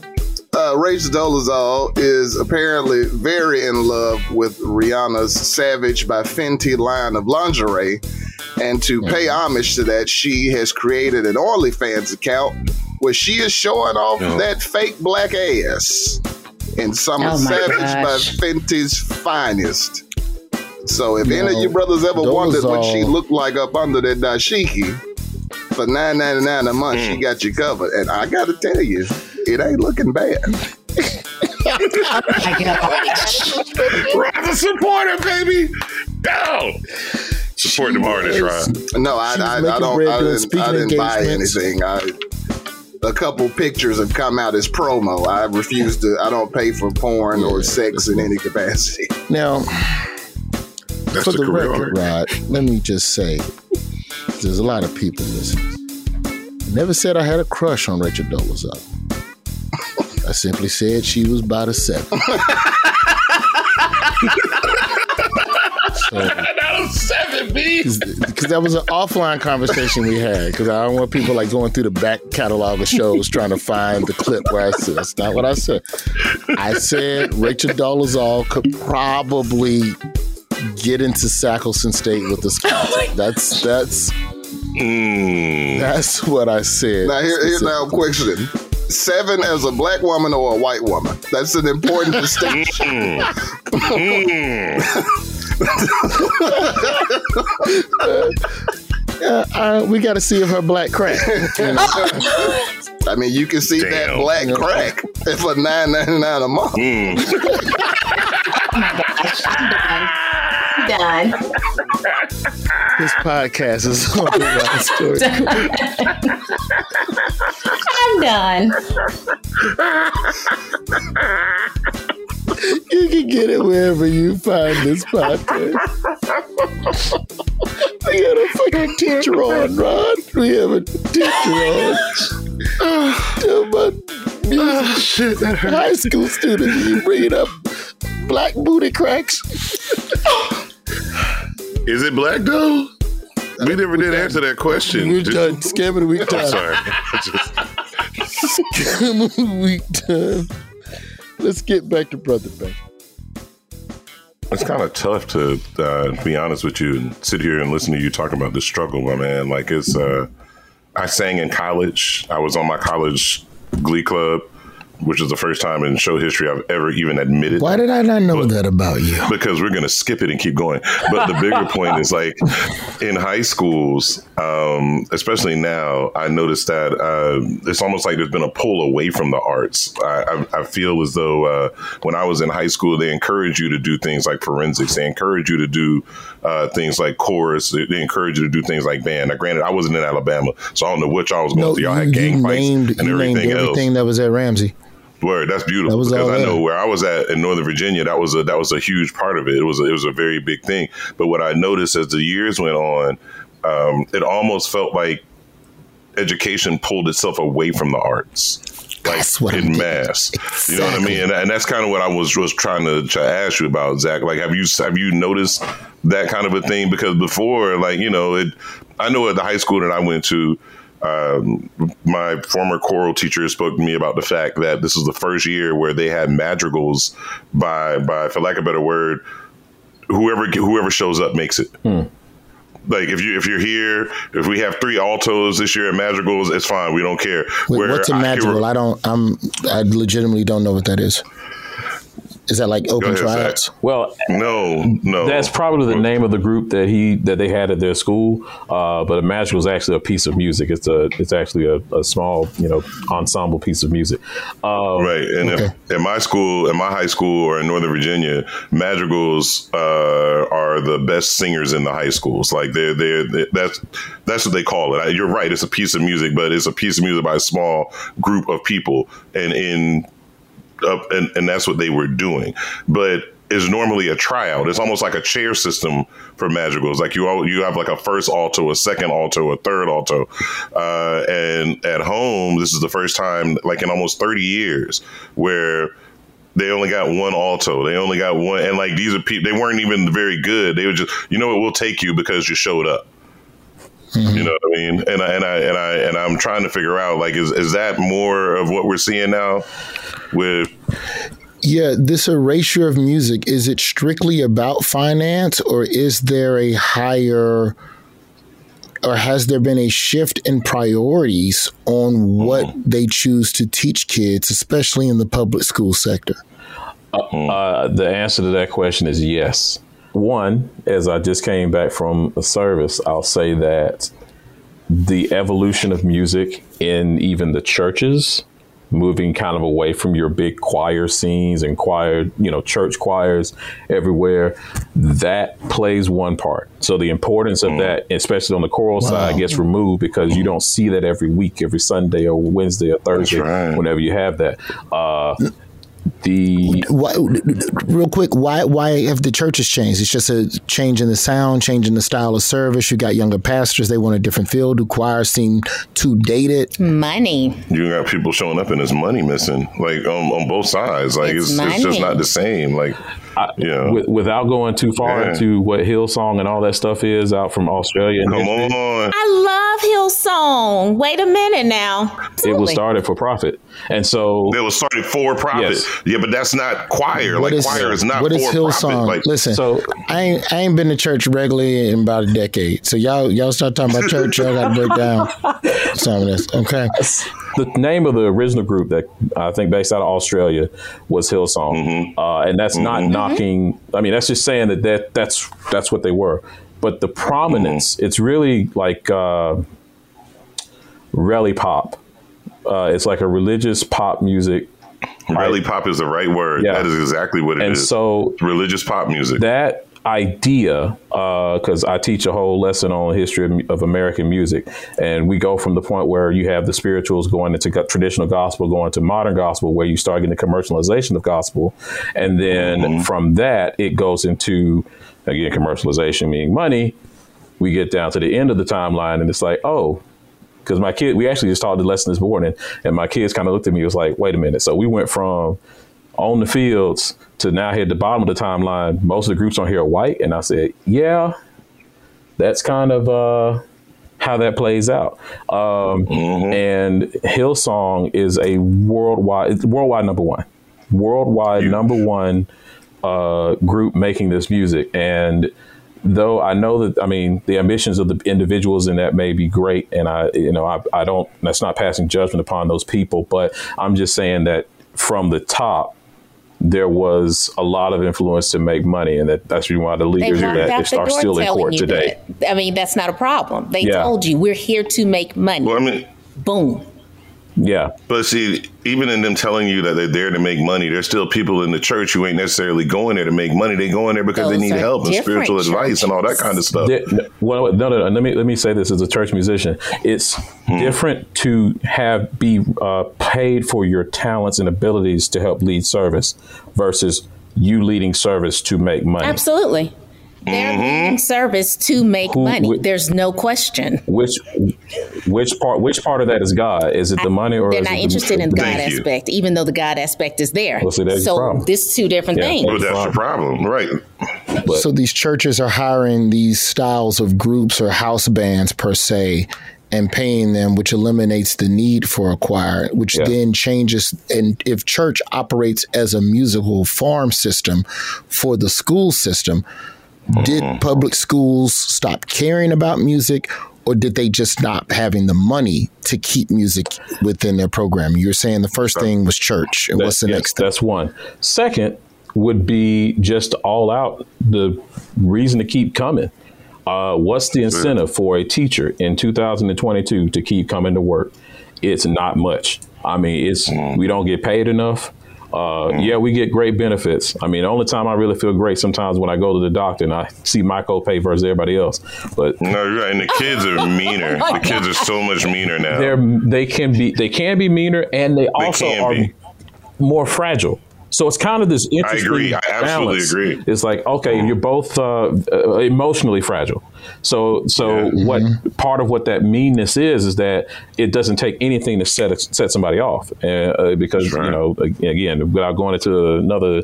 Rachel Dolezal is apparently very in love with Rihanna's Savage by Fenty line of lingerie. And to pay homage to that, she has created an OnlyFans account where she is showing off that fake black ass in some Savage by Fenty's finest. So if any of you brothers ever wondered what she looked like up under that dashiki, for $9.99 a month, she got you covered. And I got to tell you, it ain't looking bad. Oh my God. Rob, support her, baby. No. Support them artists, Rob. No, I didn't buy anything. A couple pictures have come out as promo. I refuse to. I don't pay for porn or sex in any capacity. Now, that's for the record, Rod, let me just say, there's a lot of people listening. I never said I had a crush on Rachel Dolezal. I simply said she was about a seven. Not a seven, B. Because that was an offline conversation we had. Because I don't want people like going through the back catalog of shows trying to find the clip where I said that's not what I said. I said Rachel Dolezal could probably get into Sackleson State with this. That's what I said. Now here's now a question. Seven as a black woman or a white woman? That's an important distinction. We got to see if her black crack. I mean, you can see that black crack for $9.99 a month. Done. This podcast is all about stories. I'm done. You can get it wherever you find this podcast. We had a fucking teacher on, Rod. We have a teacher on. Shit, that hurt. High school students, you bring it up. Black booty cracks. Is it black though? We never did answer that question. We're done. Scam of the week time. I'm sorry. Scam of the week time. Let's get back to Brother Banks. It's kind of tough to be honest with you and sit here and listen to you talking about the struggle, my man. Like I sang in college. I was on my college glee club. which is the first time in show history I've ever even admitted. Why did I not know that about you? Because we're going to skip it and keep going. But the bigger point is, like, in high schools, especially now, I noticed that it's almost like there's been a pull away from the arts. I feel as though when I was in high school, they encourage you to do things like forensics. They encourage you to do things like chorus. They encourage you to do things like band. Now, granted, I wasn't in Alabama, so I don't know what y'all was going through. Y'all had gang fights and everything else that was at Ramsey. Word, that's beautiful. That because I know where I was at in Northern Virginia, that was a huge part of it. It was a very big thing. But what I noticed as the years went on, it almost felt like education pulled itself away from the arts. Like that's what in mass, exactly. You know what I mean, and that's kind of what I was trying to ask you about, Zach. Like, have you noticed that kind of a thing? Because before, like, you know, I know at the high school that I went to, my former choral teacher spoke to me about the fact that this was the first year where they had madrigals by for lack of a better word, whoever shows up makes it. Like, if you're here, if we have 3 altos this year and madrigals, it's fine. We don't care. Wait, what's a madrigal? I legitimately don't know what that is. Is that like open tryouts? Well, no. That's probably the name of the group that they had at their school. But a madrigal is actually a piece of music. It's actually a small, you know, ensemble piece of music. Right. And okay. In my high school or in Northern Virginia, madrigals are the best singers in the high schools. Like they're that's what they call it. You're right. It's a piece of music, but it's a piece of music by a small group of people. And that's what they were doing. But it's normally a tryout. It's almost like a chair system for madrigals. Like you have like a first alto, a second alto, a third alto. And at home, this is the first time, like in almost 30 years, where they only got one alto. They only got one. And like these are people, they weren't even very good. They were just, you know what, we'll take you because you showed up. You know what I mean? And I'm trying to figure out, like, is that more of what we're seeing now? This erasure of music, is it strictly about finance, or is there a higher, or has there been a shift in priorities on what they choose to teach kids, especially in the public school sector? The answer to that question is yes. One, as I just came back from a service, I'll say that the evolution of music in even the churches, moving kind of away from your big choir scenes and choir, you know, church choirs everywhere, that plays one part. So the importance of that, especially on the choral side, gets removed because you don't see that every week, every Sunday or Wednesday or Thursday, whenever you have that. Why have the churches changed? It's just a change in the sound, change in the style of service. You got younger pastors. They want a different feel. Do choirs seem too dated? Money. You got people showing up and there's money missing, like on both sides. Like it's just not the same. Like, without going too far into what Hillsong and all that stuff is out from Australia. Come on. I love Hillsong. Wait a minute now. Absolutely. It was started for profit. And so it was started for profit. Yes. Yeah, but that's not choir. What like is, choir is not what for is Hillsong? Profit. Like, listen, so I ain't been to church regularly in about a decade. So y'all start talking about church, y'all gotta break down some of this. Okay. The name of the original group that I think based out of Australia was Hillsong. And that's not knocking. I mean, that's just saying that's what they were. But the prominence, it's really like relly pop. It's like a religious pop music. Relly pop is the right word. Yeah. That is exactly what it is. And so religious pop music. That idea, because I teach a whole lesson on the history of American music, and we go from the point where you have the spirituals going into traditional gospel, going to modern gospel, where you start getting the commercialization of gospel. And then from that, it goes into, again, commercialization meaning money. We get down to the end of the timeline, and it's like, because my kid, we actually just taught the lesson this morning, and my kids kind of looked at me, was like, wait a minute. So we went from on the fields to now here at the bottom of the timeline. Most of the groups on here are white. And I said, yeah, that's kind of how that plays out. And Hillsong is a worldwide number one. Group making this music. And though I know that, I mean, the ambitions of the individuals in that may be great. And I don't, that's not passing judgment upon those people, but I'm just saying that from the top, there was a lot of influence to make money, and that's why the leaders are still in court today. I mean, that's not a problem. They told you, we're here to make money. Well, I mean, boom. Yeah. But see, even in them telling you that they're there to make money, there's still people in the church who ain't necessarily going there to make money. They going there because they need help and spiritual advice and all that kind of stuff. Well, no. Let me say this as a church musician. It's different to be paid for your talents and abilities to help lead service versus you leading service to make money. Absolutely. They're leading service to make money. There's no question. Which part of that is God? Is it the money or is it the... They're not interested in the God aspect, even though the God aspect is there. Well, see, so this two different things. Well, that's the problem, right? But, so these churches are hiring these styles of groups or house bands per se and paying them, which eliminates the need for a choir, which then changes. And if church operates as a musical farm system for the school system, did public schools stop caring about music, or did they just not having the money to keep music within their program? You're saying the first thing was church. And what's the next thing? That's one. Second would be just all out the reason to keep coming. What's the incentive for a teacher in 2022 to keep coming to work? It's not much. I mean, we don't get paid enough. Yeah, we get great benefits. I mean, the only time I really feel great sometimes when I go to the doctor and I see my copay versus everybody else. But no, you're right. And the kids are meaner. The kids are so much meaner now. They can be meaner, and they also are more fragile. So it's kind of this interesting balance. I absolutely agree. It's like, okay, you're both emotionally fragile. So what part of what that meanness is that it doesn't take anything to set somebody off, because you know, again, without going into another,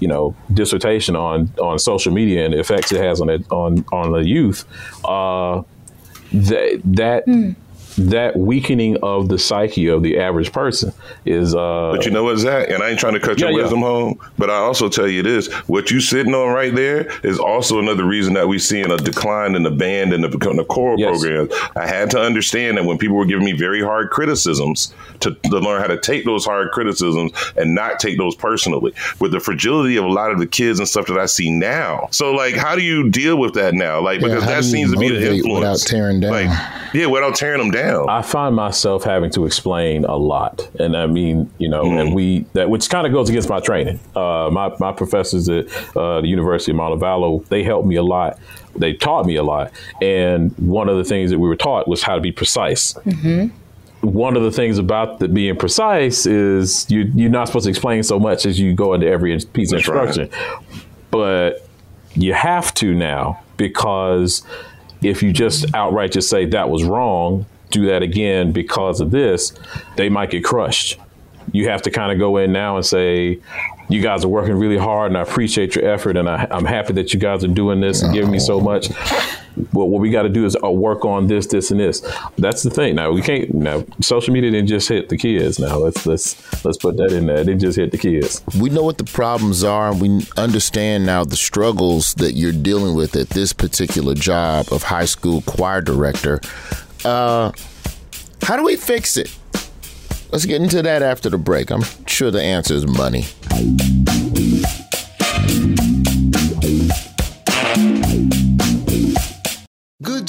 you know, dissertation on social media and the effects it has on the youth, that weakening of the psyche of the average person is... But you know what, Zach? And I ain't trying to cut your wisdom home, but I also tell you this. What you sitting on right there is also another reason that we're seeing a decline in the band and the choral programs. I had to understand that when people were giving me very hard criticisms, to learn how to take those hard criticisms and not take those personally. With the fragility of a lot of the kids and stuff that I see now. So, like, how do you deal with that now? Like, because that seems to be the influence. Without tearing down. Without tearing them down. I find myself having to explain a lot. And I mean, you know, which kind of goes against my training. My professors at the University of Montevallo, they helped me a lot. They taught me a lot. And one of the things that we were taught was how to be precise. Mm-hmm. One of the things about being precise is you're not supposed to explain so much as you go into every piece of instruction. Right. But you have to now, because if you just outright just say that was wrong, do that again because of this, they might get crushed. You have to kind of go in now and say, you guys are working really hard and I appreciate your effort and I'm happy that you guys are doing this and giving me so much. Well, what we got to do is work on this, this, and this. That's the thing. Now, we can't. Now, social media didn't just hit the kids. Now, let's put that in there. It didn't just hit the kids. We know what the problems are, and we understand now the struggles that you're dealing with at this particular job of high school choir director. How do we fix it? Let's get into that after the break. I'm sure the answer is money. Good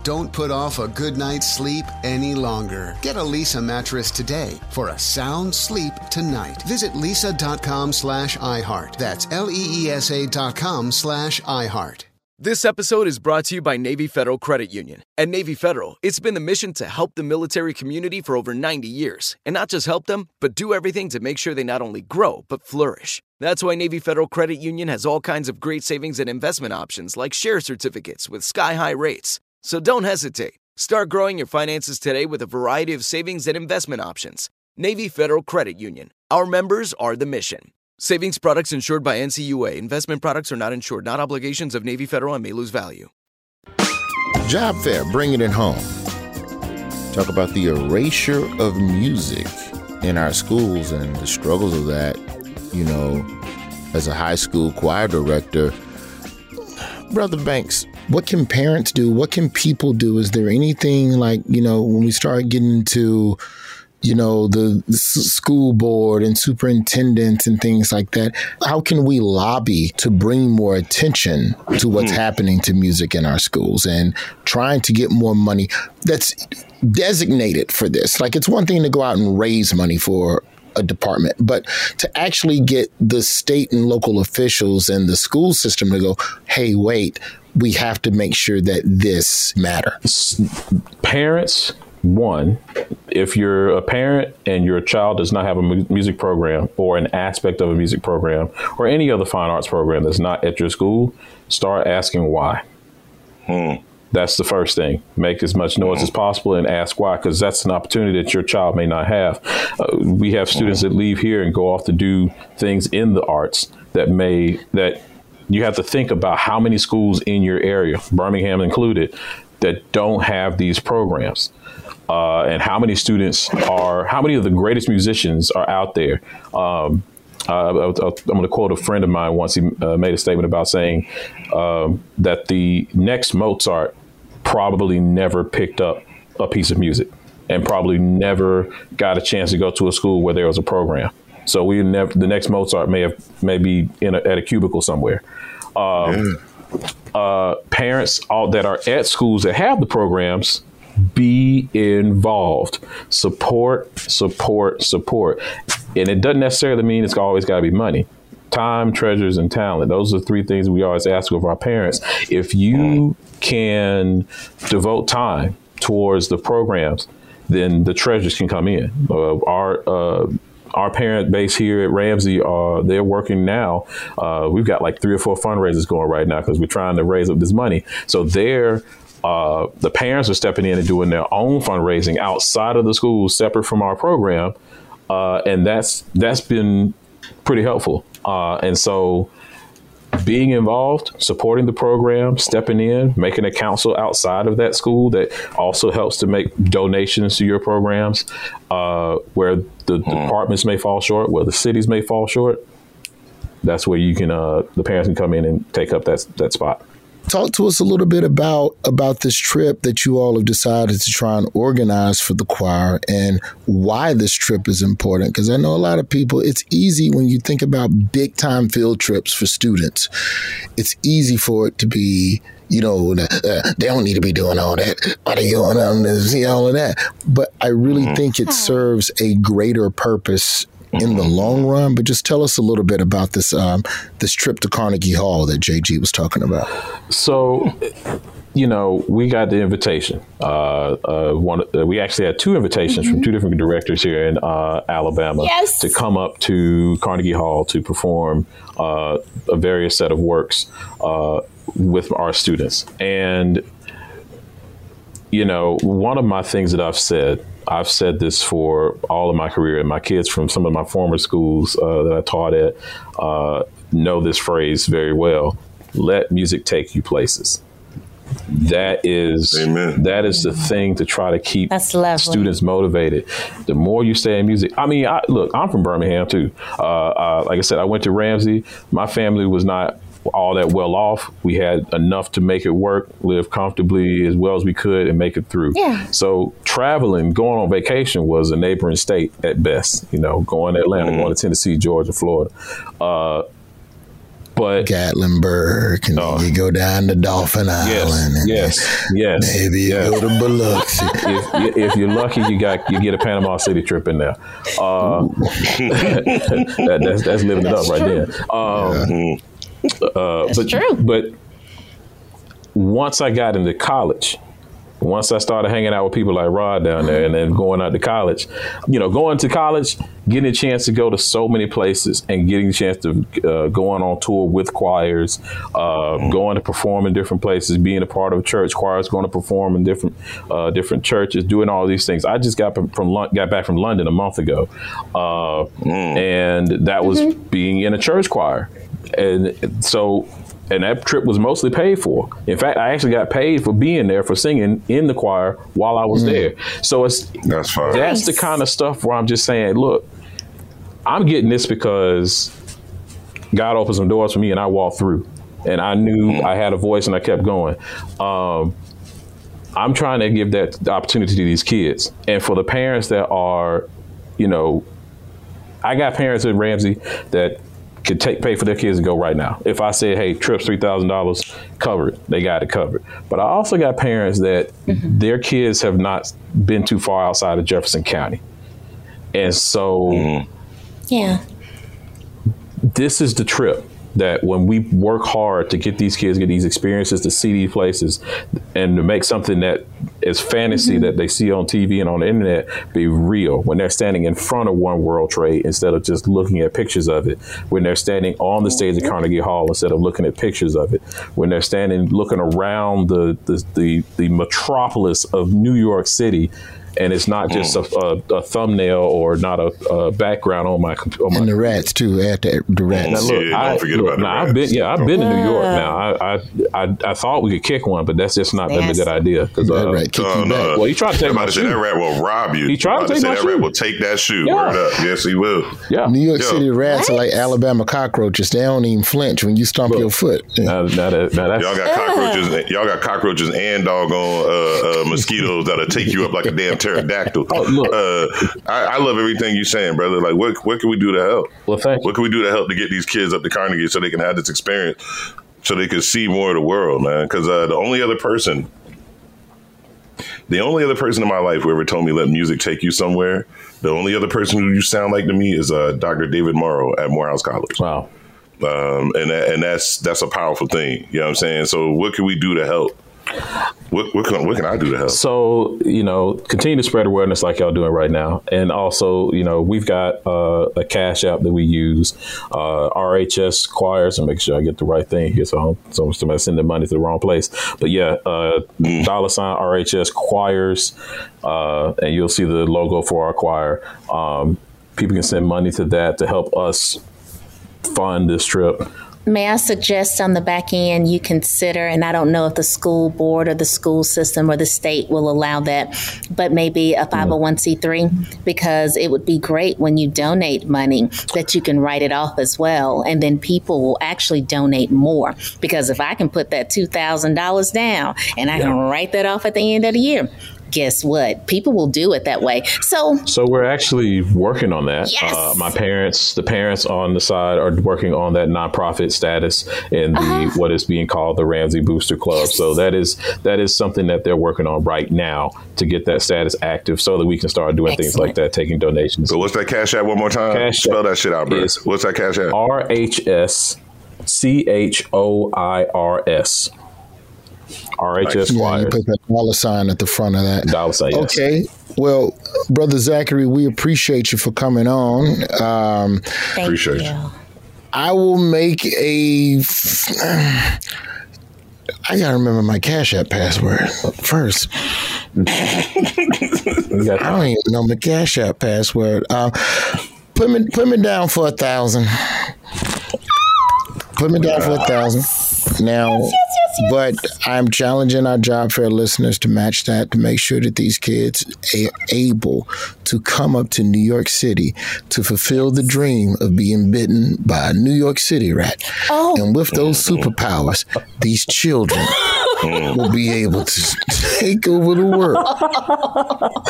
Don't put off a good night's sleep any longer. Get a Lisa mattress today for a sound sleep tonight. Visit Lisa.com/iHeart. That's Leesa.com/iHeart. This episode is brought to you by Navy Federal Credit Union. At Navy Federal, it's been the mission to help the military community for over 90 years. And not just help them, but do everything to make sure they not only grow, but flourish. That's why Navy Federal Credit Union has all kinds of great savings and investment options like share certificates with sky-high rates. So don't hesitate. Start growing your finances today with a variety of savings and investment options. Navy Federal Credit Union. Our members are the mission. Savings products insured by NCUA. Investment products are not insured, not obligations of Navy Federal and may lose value. Job fair, bringing it home. Talk about the erasure of music in our schools and the struggles of that. You know, as a high school choir director, Brother Banks, what can parents do? What can people do? Is there anything like, you know, when we start getting into, you know, the school board and superintendents and things like that, how can we lobby to bring more attention to what's happening to music in our schools and trying to get more money that's designated for this? Like, it's one thing to go out and raise money for a department, but to actually get the state and local officials and the school system to go, hey, wait, we have to make sure that this matters. Parents, one, if you're a parent and your child does not have a music program or an aspect of a music program or any other fine arts program that's not at your school, start asking why. That's the first thing. Make as much noise as possible and ask why, because that's an opportunity that your child may not have. We have students that leave here and go off to do things in the arts that you have to think about how many schools in your area, Birmingham included, that don't have these programs. And how many of the greatest musicians are out there? I'm going to quote a friend of mine once. He made a statement about saying that the next Mozart probably never picked up a piece of music and probably never got a chance to go to a school where there was a program. So the next Mozart may be at a cubicle somewhere. Parents that are at schools that have the programs, be involved. Support, support, support. And it doesn't necessarily mean it's always got to be money. Time, treasures, and talent. Those are the three things we always ask of our parents. If you can devote time towards the programs, then the treasures can come in. Our parent base here at Ramsey, they're working now. We've got like 3 or 4 fundraisers going right now because we're trying to raise up this money. So the parents are stepping in and doing their own fundraising outside of the school, separate from our program. And that's been pretty helpful. And so being involved, supporting the program, stepping in, making a council outside of that school that also helps to make donations to your programs, where the departments may fall short, where the cities may fall short. That's where you can the parents can come in and take up that spot. Talk to us a little bit about this trip that you all have decided to try and organize for the choir and why this trip is important. Because I know a lot of people, it's easy when you think about big time field trips for students. It's easy for it to be, they don't need to be doing all that. Why they going on this, all of that? But I really think it serves a greater purpose in the long run. But just tell us a little bit about this this trip to Carnegie Hall that JG was talking about. So, we got the invitation. We actually had 2 invitations from 2 different directors here in Alabama to come up to Carnegie Hall to perform a various set of works with our students. And, one of my things that I've said this for all of my career, and my kids from some of my former schools that I taught at know this phrase very well. Let music take you places. That is the thing to try to keep students motivated. The more you stay in music. I'm from Birmingham, too. Like I said, I went to Ramsey. My family was not all that well off. We had enough to make it work, live comfortably as well as we could and make it through. So traveling, going on vacation was a neighboring state at best, going to Atlanta, going to Tennessee, Georgia, Florida. But Gatlinburg, and then you go down to Dolphin Island. Maybe you go to Biloxi. If you're lucky, you get a Panama City trip in there. That's living it up right there. But once I got into college, once I started hanging out with people like Rod down there and then going out to college, you know, going to college, getting a chance to go to so many places and getting a chance to going on tour with choirs, going to perform in different places, being a part of church choirs, going to perform in different churches, doing all these things. I just got back from London a month ago, and that was being in a church choir. And so... And that trip was mostly paid for. In fact, I actually got paid for being there, for singing in the choir while I was there. So that's the kind of stuff where I'm just saying, look, I'm getting this because God opened some doors for me and I walked through. And I knew I had a voice and I kept going. I'm trying to give that opportunity to these kids. And for the parents that are, you know, I got parents at Ramsey that could pay for their kids to go right now. If I said, hey, trip's $3,000, cover it. They got it covered. But I also got parents that their kids have not been too far outside of Jefferson County. And so this is the trip that when we work hard to get these kids, get these experiences, to see these places and to make something that is fantasy that they see on TV and on the internet be real, when they're standing in front of One World Trade instead of just looking at pictures of it, when they're standing on the stage at Carnegie Hall instead of looking at pictures of it, when they're standing looking around the metropolis of New York City, and it's not just a thumbnail or not a background on my computer. And the rats too. After the rats. Now, look, don't forget about the rats. I've been to New York now. I thought we could kick one, but that's just not been a good idea. Well, he tried to take my shoe. That rat will rob you. He tried to take my shoe. That rat will take that shoe. Yeah. Word up. Yes, he will. Yeah. New York City rats are like Alabama cockroaches. They don't even flinch when you stomp your foot. Y'all got cockroaches. Y'all got cockroaches and doggone mosquitoes that'll take you up like a damn pterodactyl. Oh, look. I love everything you're saying, brother. Like, what can we do to help? Well, thank you. What can we do to help to get these kids up to Carnegie so they can have this experience, so they can see more of the world, man? Because the only other person in my life who ever told me let music take you somewhere, the only other person who you sound like to me is Dr. David Morrow at Morehouse College. Wow. And that's a powerful thing. You know what I'm saying? So what can we do to help? What can I do to help? So, you know, continue to spread awareness like y'all doing right now. And also, you know, we've got a cash app that we use, RHS Choirs, and make sure I get the right thing here so somebody sending money to the wrong place. But yeah, $ RHS Choirs, and you'll see the logo for our choir. People can send money to that to help us fund this trip. May I suggest on the back end you consider, and I don't know if the school board or the school system or the state will allow that, but maybe a 501c3, because it would be great when you donate money that you can write it off as well. And then people will actually donate more, because if I can put that $2,000 down and I can write that off at the end of the year, guess what? People will do it that way. So we're actually working on that. Yes. The parents on the side are working on that nonprofit status in what is being called the Ramsey Booster Club. Yes. So that is something that they're working on right now to get that status active so that we can start doing things like that, taking donations. So what's that cash app one more time? Spell that shit out, bro. What's that cash app? RHS Choirs. RHS Choirs. You put that $ at the front of that. $, yes. Okay. Well, Brother Zachary, we appreciate you for coming on. Thank you. I will make I got to remember my Cash App password first. I don't even know my Cash App password. Put me down for 1,000. Put me down for 1,000. Now, but I'm challenging our job fair listeners to match that, to make sure that these kids are able to come up to New York City to fulfill the dream of being bitten by a New York City rat. Oh. And with those superpowers, these children will be able to take over the world.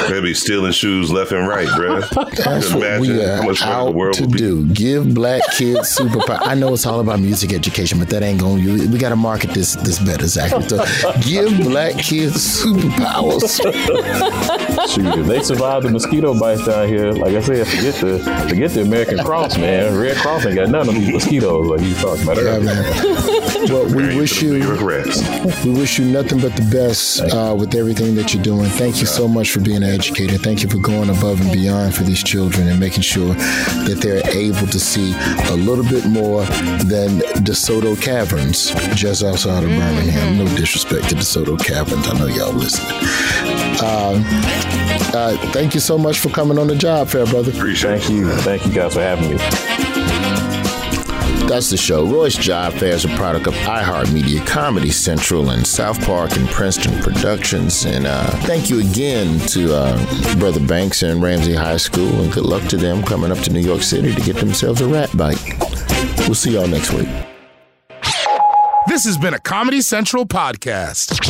They'll be stealing shoes left and right, bro. That's what we are out to do. Give black kids superpowers. I know it's all about music education, but that ain't going to... We got to market this better, Zachary. So give black kids superpowers. Shoot, if they survive the mosquito bites down here, like I said, forget the American Cross, man. Red Cross ain't got none of these mosquitoes like you talking about. Yeah, man. Well, we wish you... wish you nothing but the best with everything that you're doing. Thank you so much for being an educator. Thank you for going above and beyond for these children and making sure that they're able to see a little bit more than DeSoto Caverns, just outside of Birmingham. No disrespect to DeSoto Caverns. I know y'all listening. Thank you so much for coming on the job fair, brother. Appreciate it. Thank you. Thank you guys for having me. That's the show. Roy's Job Fair is a product of iHeartMedia, Comedy Central, and South Park and Princeton Productions. And thank you again to Brother Banks and Ramsey High School. And good luck to them coming up to New York City to get themselves a rat bite. We'll see y'all next week. This has been a Comedy Central podcast.